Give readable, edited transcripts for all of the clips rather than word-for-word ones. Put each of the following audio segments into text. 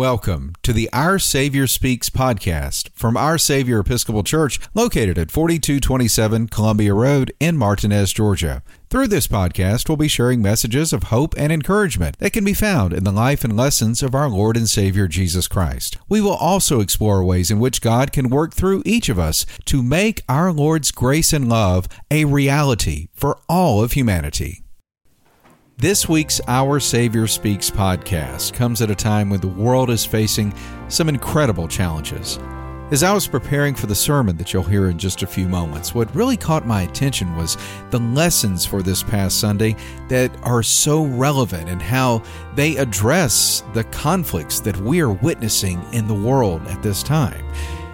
Welcome to the Our Savior Speaks podcast from Our Savior Episcopal Church, located at 4227 Columbia Road in Martinez, Georgia. Through this podcast, we'll be sharing messages of hope and encouragement that can be found in the life and lessons of our Lord and Savior, Jesus Christ. We will also explore ways in which God can work through each of us to make our Lord's grace and love a reality for all of humanity. This week's Our Savior Speaks podcast comes at a time when the world is facing some incredible challenges. As I was preparing for the sermon that you'll hear in just a few moments, what really caught my attention was the lessons for this past Sunday that are so relevant and how they address the conflicts that we are witnessing in the world at this time.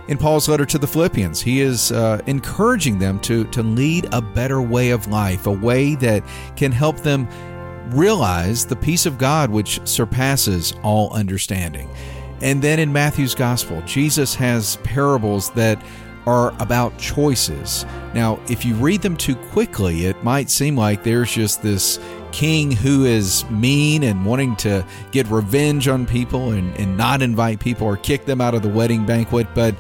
In Paul's letter to the Philippians, he is encouraging them to lead a better way of life, a way that can help them realize the peace of God which surpasses all understanding. And then in Matthew's gospel, Jesus has parables that are about choices. Now, if you read them too quickly, it might seem like there's just this king who is mean and wanting to get revenge on people and not invite people or kick them out of the wedding banquet. But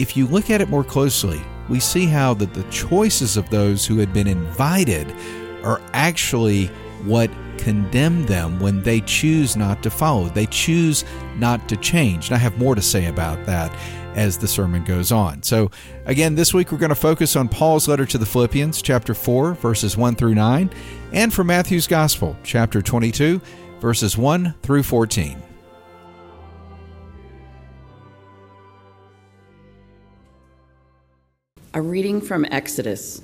if you look at it more closely, we see how that the choices of those who had been invited are actually what condemn them when they choose not to follow. They choose not to change. And I have more to say about that as the sermon goes on. So again, this week we're going to focus on Paul's letter to the Philippians, chapter 4, verses 1 through 9, and from Matthew's Gospel, chapter 22, verses 1 through 14. A reading from Exodus.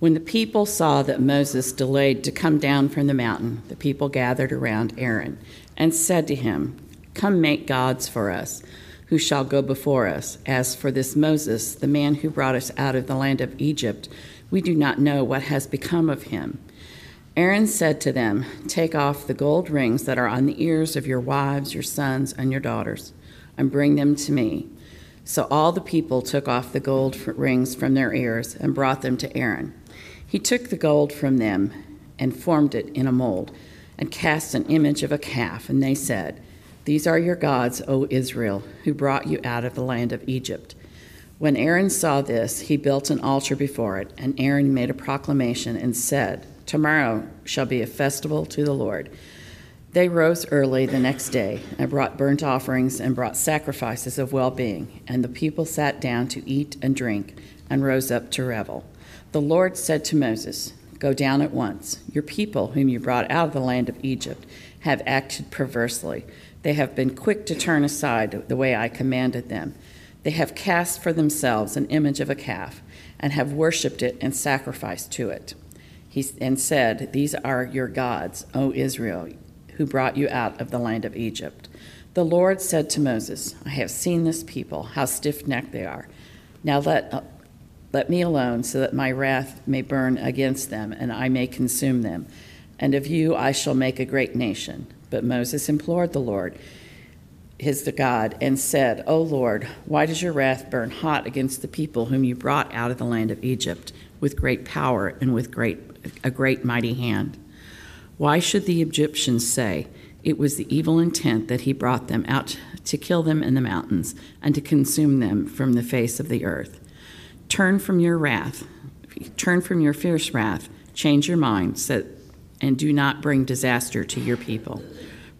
When the people saw that Moses delayed to come down from the mountain, the people gathered around Aaron and said to him, "Come make gods for us, who shall go before us. As for this Moses, the man who brought us out of the land of Egypt, we do not know what has become of him." Aaron said to them, "Take off the gold rings that are on the ears of your wives, your sons, and your daughters, and bring them to me." So all the people took off the gold rings from their ears and brought them to Aaron. He took the gold from them and formed it in a mold and cast an image of a calf. And they said, "These are your gods, O Israel, who brought you out of the land of Egypt." When Aaron saw this, he built an altar before it. And Aaron made a proclamation and said, "Tomorrow shall be a festival to the Lord." They rose early the next day and brought burnt offerings and brought sacrifices of well-being. And the people sat down to eat and drink and rose up to revel. The Lord said to Moses, "Go down at once. Your people, whom you brought out of the land of Egypt, have acted perversely. They have been quick to turn aside the way I commanded them. They have cast for themselves an image of a calf and have worshipped it and sacrificed to it." And said, "These are your gods, O Israel, who brought you out of the land of Egypt." The Lord said to Moses, "I have seen this people, how stiff-necked they are. Now let me alone, so that my wrath may burn against them, and I may consume them. And of you I shall make a great nation." But Moses implored the Lord, his God, and said, "O Lord, why does your wrath burn hot against the people whom you brought out of the land of Egypt with great power and with a great mighty hand? Why should the Egyptians say it was the evil intent that he brought them out to kill them in the mountains and to consume them from the face of the earth? Turn from your wrath, turn from your fierce wrath, change your mind, and do not bring disaster to your people.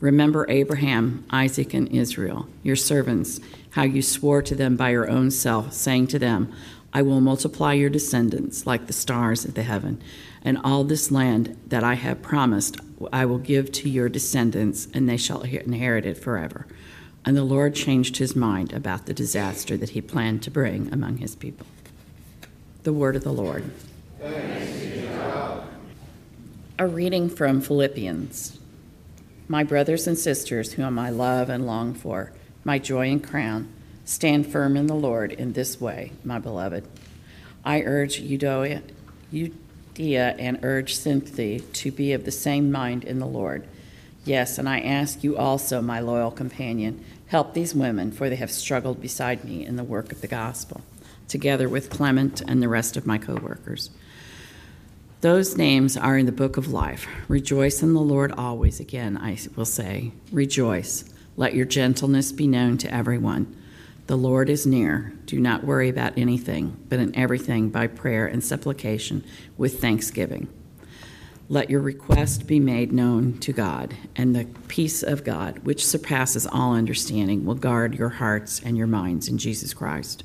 Remember Abraham, Isaac, and Israel, your servants, how you swore to them by your own self, saying to them, 'I will multiply your descendants like the stars of the heaven, and all this land that I have promised I will give to your descendants, and they shall inherit it forever.' And the Lord changed his mind about the disaster that he planned to bring among his people." The word of the Lord. Thanks be to God. A reading from Philippians. "My brothers and sisters, whom I love and long for, my joy and crown, stand firm in the Lord in this way, my beloved. I urge Udo and urge Sympathy to be of the same mind in the Lord. Yes, and I ask you also, my loyal companion, help these women, for they have struggled beside me in the work of the gospel, together with Clement and the rest of my co-workers. Those names are in the book of life. Rejoice in the Lord always. Again, I will say, rejoice. Let your gentleness be known to everyone. The Lord is near. Do not worry about anything, but in everything by prayer and supplication with thanksgiving. Let your request be made known to God, and the peace of God, which surpasses all understanding, will guard your hearts and your minds in Jesus Christ.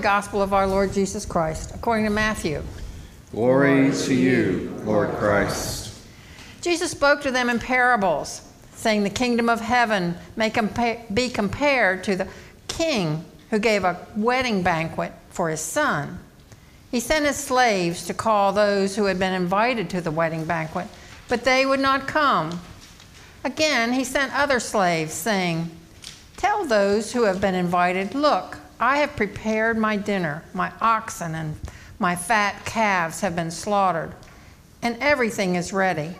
Gospel of our Lord Jesus Christ, according to Matthew. Glory to you, Lord Christ. Jesus spoke to them in parables, saying, the kingdom of heaven may be compared to the king who gave a wedding banquet for his son. He sent his slaves to call those who had been invited to the wedding banquet, but they would not come. Again, he sent other slaves, saying, tell those who have been invited, look, I have prepared my dinner, my oxen and my fat calves have been slaughtered, and everything is ready.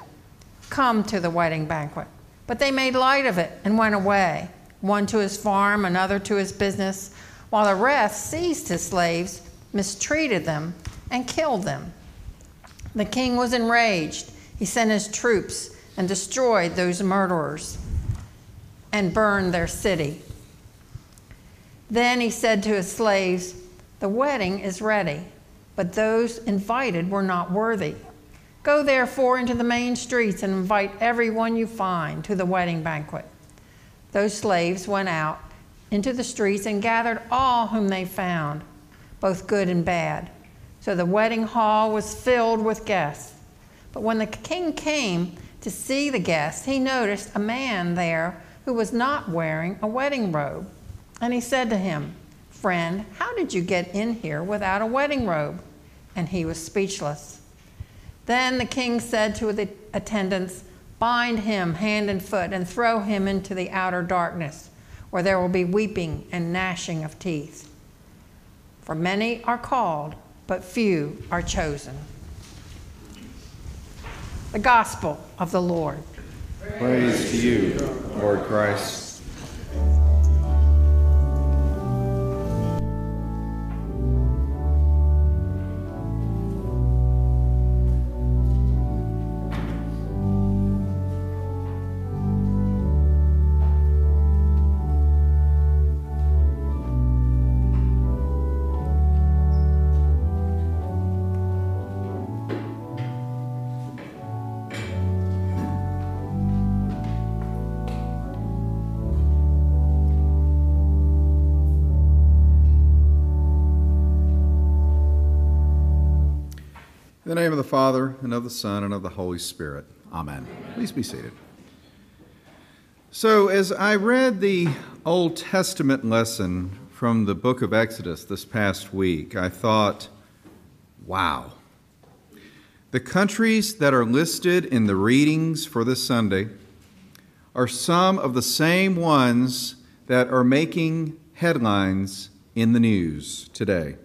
Come to the wedding banquet. But they made light of it and went away, one to his farm, another to his business, while the rest seized his slaves, mistreated them, and killed them. The king was enraged. He sent his troops and destroyed those murderers and burned their city. Then he said to his slaves, the wedding is ready, but those invited were not worthy. Go therefore into the main streets and invite everyone you find to the wedding banquet. Those slaves went out into the streets and gathered all whom they found, both good and bad. So the wedding hall was filled with guests. But when the king came to see the guests, he noticed a man there who was not wearing a wedding robe. And he said to him, friend, how did you get in here without a wedding robe? And he was speechless. Then the king said to the attendants, bind him hand and foot and throw him into the outer darkness, where there will be weeping and gnashing of teeth. For many are called, but few are chosen. The gospel of the Lord. Praise to you, Lord Christ. In the name of the Father, and of the Son, and of the Holy Spirit. Amen. Please be seated. So as I read the Old Testament lesson from the book of Exodus this past week, I thought, wow. The countries that are listed in the readings for this Sunday are some of the same ones that are making headlines in the news today.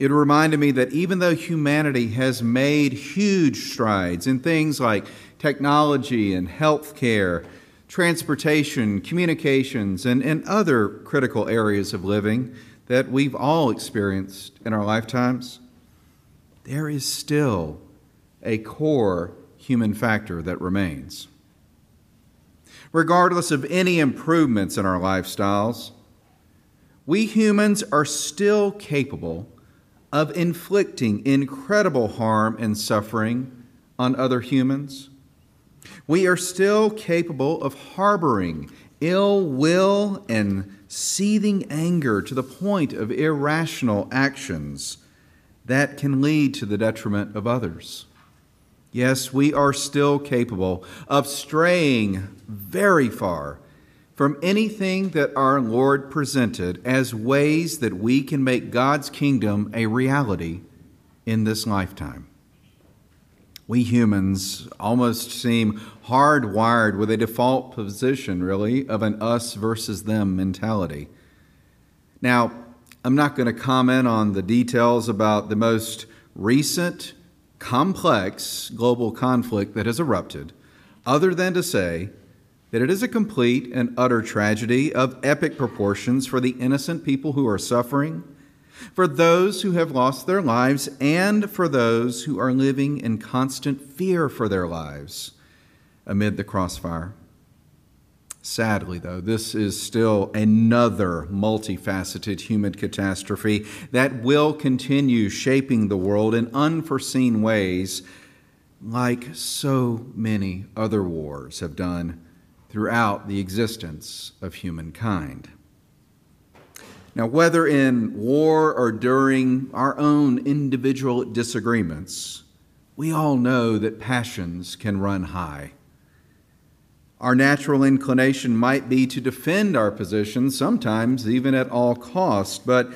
It reminded me that even though humanity has made huge strides in things like technology and healthcare, transportation, communications, and other critical areas of living that we've all experienced in our lifetimes, there is still a core human factor that remains. Regardless of any improvements in our lifestyles, we humans are still capable of inflicting incredible harm and suffering on other humans. We are still capable of harboring ill will and seething anger to the point of irrational actions that can lead to the detriment of others. Yes, we are still capable of straying very far from anything that our Lord presented as ways that we can make God's kingdom a reality in this lifetime. We humans almost seem hardwired with a default position, really, of an us versus them mentality. Now, I'm not going to comment on the details about the most recent, complex global conflict that has erupted, other than to say that it is a complete and utter tragedy of epic proportions for the innocent people who are suffering, for those who have lost their lives, and for those who are living in constant fear for their lives amid the crossfire. Sadly, though, this is still another multifaceted human catastrophe that will continue shaping the world in unforeseen ways, like so many other wars have done throughout the existence of humankind. Now, whether in war or during our own individual disagreements, we all know that passions can run high. Our natural inclination might be to defend our position, sometimes even at all cost, but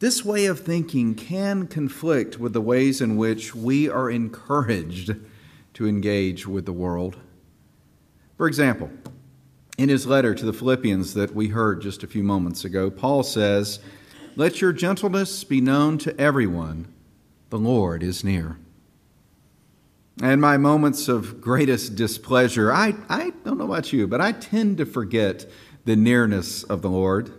this way of thinking can conflict with the ways in which we are encouraged to engage with the world. For example, in his letter to the Philippians that we heard just a few moments ago, Paul says, "Let your gentleness be known to everyone. The Lord is near." And my moments of greatest displeasure, I don't know about you, but I tend to forget the nearness of the Lord.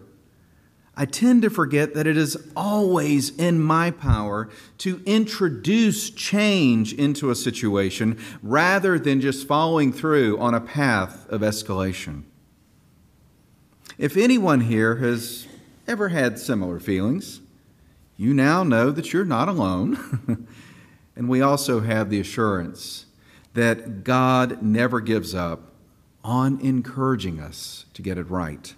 I tend to forget that it is always in my power to introduce change into a situation rather than just following through on a path of escalation. If anyone here has ever had similar feelings, you now know that you're not alone. And we also have the assurance that God never gives up on encouraging us to get it right.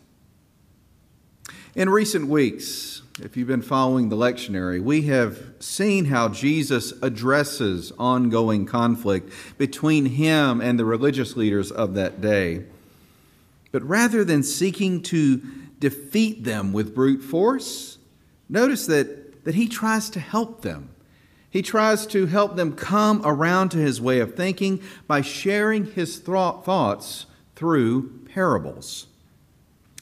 In recent weeks, if you've been following the lectionary, we have seen how Jesus addresses ongoing conflict between him and the religious leaders of that day. But rather than seeking to defeat them with brute force, notice that he tries to help them. He tries to help them come around to his way of thinking by sharing his thoughts through parables.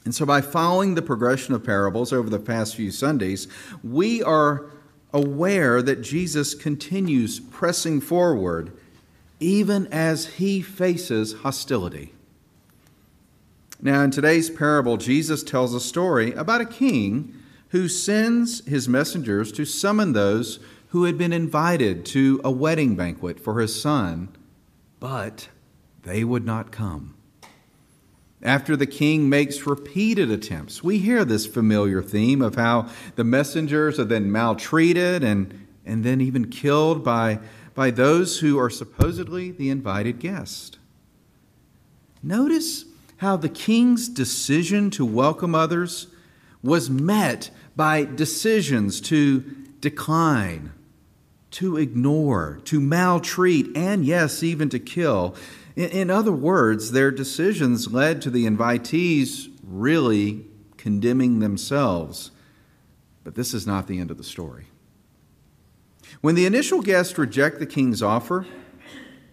And so by following the progression of parables over the past few Sundays, we are aware that Jesus continues pressing forward even as he faces hostility. Now, in today's parable, Jesus tells a story about a king who sends his messengers to summon those who had been invited to a wedding banquet for his son, but they would not come. After the king makes repeated attempts, we hear this familiar theme of how the messengers are then maltreated and then even killed by those who are supposedly the invited guest. Notice how the king's decision to welcome others was met by decisions to decline, to ignore, to maltreat, and yes, even to kill. In other words, their decisions led to the invitees really condemning themselves. But this is not the end of the story. When the initial guests reject the king's offer,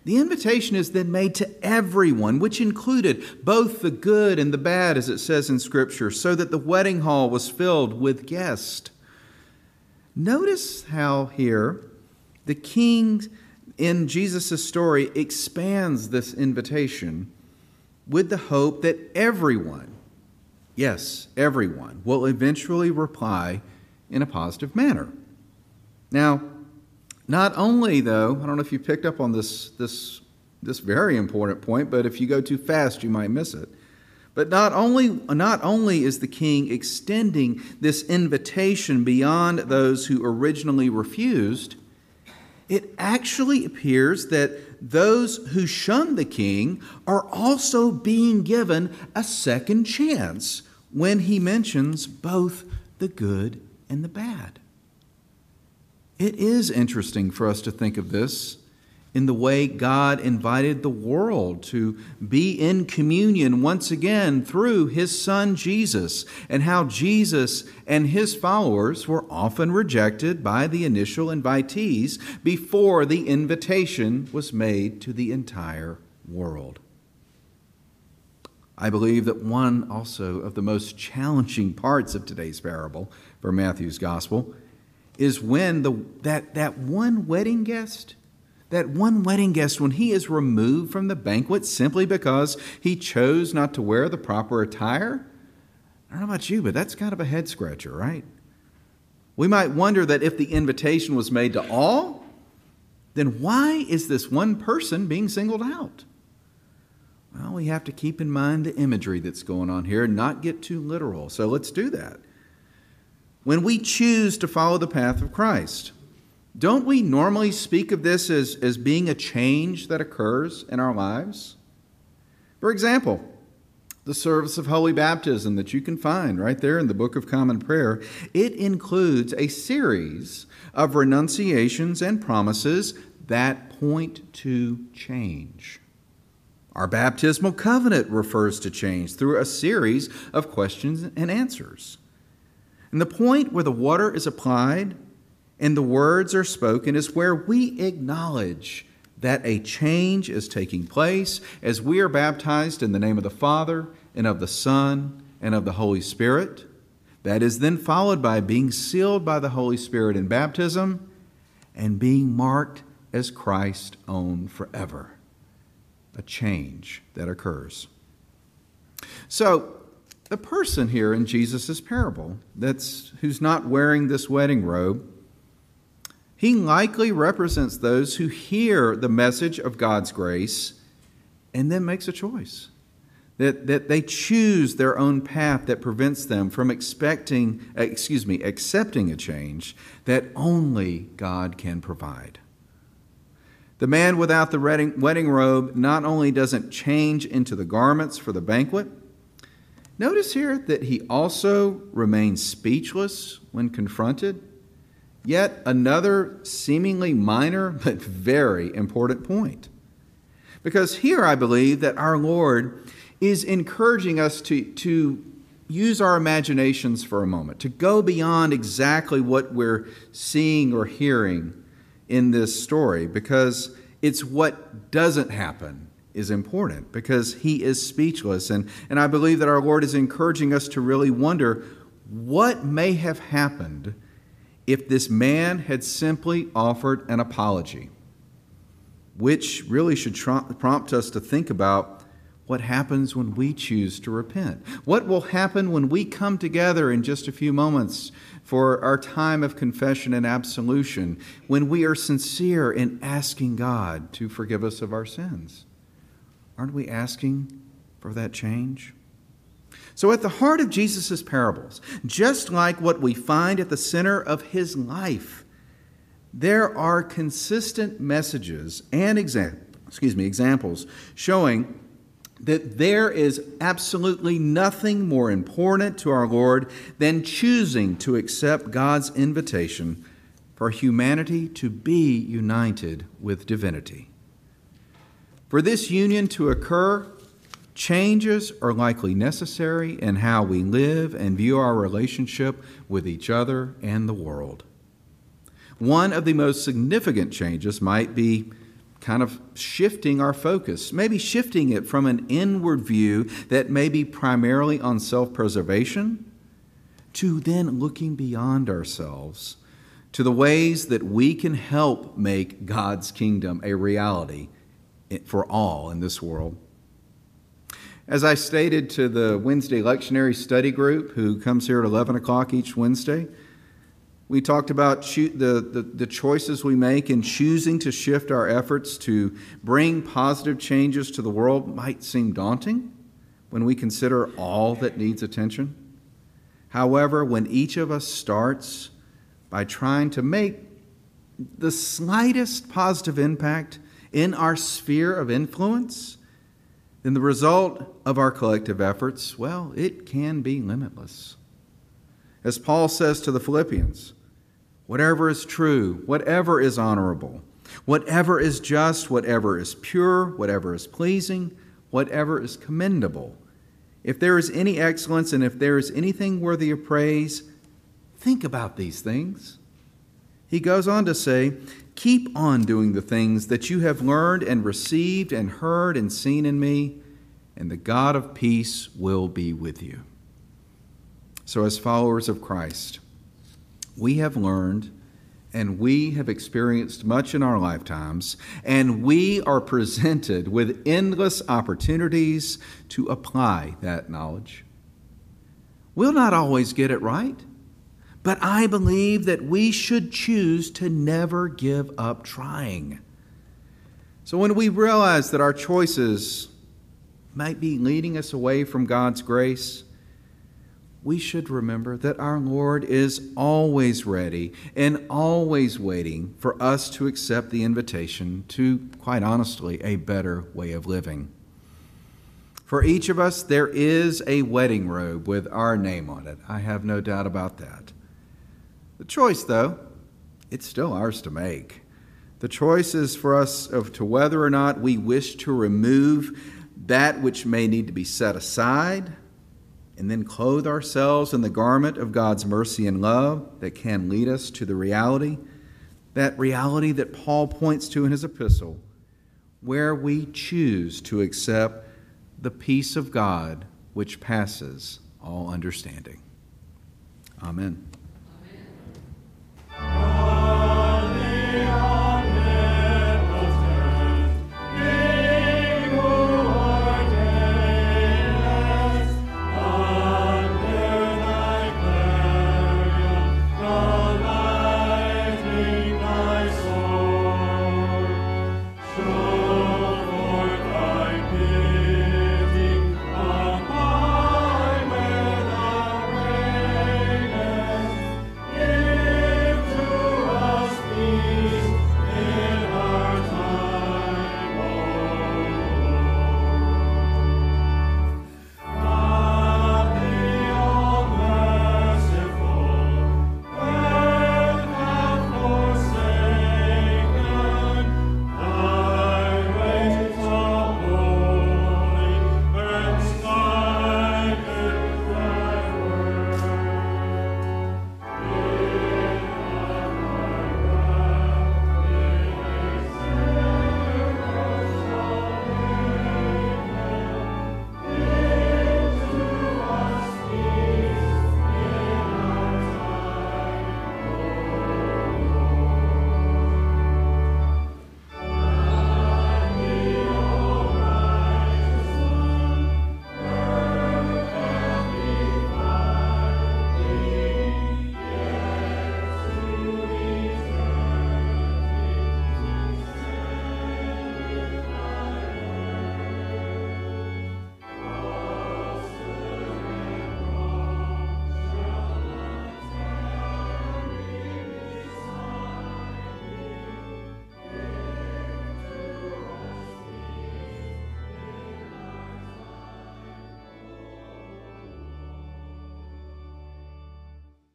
the invitation is then made to everyone, which included both the good and the bad, as it says in Scripture, so that the wedding hall was filled with guests. Notice how here the king in Jesus' story expands this invitation with the hope that everyone, yes, everyone, will eventually reply in a positive manner. Now, not only, though, I don't know if you picked up on this very important point, but if you go too fast, you might miss it. But not only is the king extending this invitation beyond those who originally refused, it actually appears that those who shun the king are also being given a second chance when he mentions both the good and the bad. It is interesting for us to think of this in the way God invited the world to be in communion once again through his son Jesus, and how Jesus and his followers were often rejected by the initial invitees before the invitation was made to the entire world. I believe that one also of the most challenging parts of today's parable for Matthew's gospel is when that one wedding guest, when he is removed from the banquet simply because he chose not to wear the proper attire, I don't know about you, but that's kind of a head scratcher, right? We might wonder that if the invitation was made to all, then why is this one person being singled out? Well, we have to keep in mind the imagery that's going on here and not get too literal. So let's do that. When we choose to follow the path of Christ, don't we normally speak of this as being a change that occurs in our lives? For example, the service of Holy Baptism that you can find right there in the Book of Common Prayer, it includes a series of renunciations and promises that point to change. Our baptismal covenant refers to change through a series of questions and answers. And the point where the water is applied and the words are spoken is where we acknowledge that a change is taking place as we are baptized in the name of the Father and of the Son and of the Holy Spirit. That is then followed by being sealed by the Holy Spirit in baptism and being marked as Christ's own forever. A change that occurs. So, the person here in Jesus' parable who's not wearing this wedding robe, he likely represents those who hear the message of God's grace and then makes a choice, that they choose their own path that prevents them from accepting a change that only God can provide. The man without the wedding robe not only doesn't change into the garments for the banquet, notice here that he also remains speechless when confronted. Yet another seemingly minor but very important point. Because here I believe that our Lord is encouraging us to use our imaginations for a moment, to go beyond exactly what we're seeing or hearing in this story, because it's what doesn't happen is important, because he is speechless. And I believe that our Lord is encouraging us to really wonder what may have happened if this man had simply offered an apology, which really should prompt us to think about what happens when we choose to repent. What will happen when we come together in just a few moments for our time of confession and absolution, when we are sincere in asking God to forgive us of our sins? Aren't we asking for that change? So at the heart of Jesus' parables, just like what we find at the center of his life, there are consistent messages and examples showing that there is absolutely nothing more important to our Lord than choosing to accept God's invitation for humanity to be united with divinity. For this union to occur, changes are likely necessary in how we live and view our relationship with each other and the world. One of the most significant changes might be kind of shifting our focus, maybe shifting it from an inward view that may be primarily on self-preservation to then looking beyond ourselves to the ways that we can help make God's kingdom a reality for all in this world. As I stated to the Wednesday lectionary study group who comes here at 11 o'clock each Wednesday, we talked about the choices we make in choosing to shift our efforts to bring positive changes to the world might seem daunting when we consider all that needs attention. However, when each of us starts by trying to make the slightest positive impact in our sphere of influence, then the result of our collective efforts, well, it can be limitless. As Paul says to the Philippians, whatever is true, whatever is honorable, whatever is just, whatever is pure, whatever is pleasing, whatever is commendable, if there is any excellence and if there is anything worthy of praise, think about these things. He goes on to say, keep on doing the things that you have learned and received and heard and seen in me, and the God of peace will be with you. So as followers of Christ, we have learned and we have experienced much in our lifetimes, and we are presented with endless opportunities to apply that knowledge. We'll not always get it right, but I believe that we should choose to never give up trying. So when we realize that our choices might be leading us away from God's grace, we should remember that our Lord is always ready and always waiting for us to accept the invitation to, quite honestly, a better way of living. For each of us, there is a wedding robe with our name on it. I have no doubt about that. The choice, though, it's still ours to make. The choice is for us of to whether or not we wish to remove that which may need to be set aside and then clothe ourselves in the garment of God's mercy and love that can lead us to the reality that Paul points to in his epistle, where we choose to accept the peace of God which passes all understanding. Amen.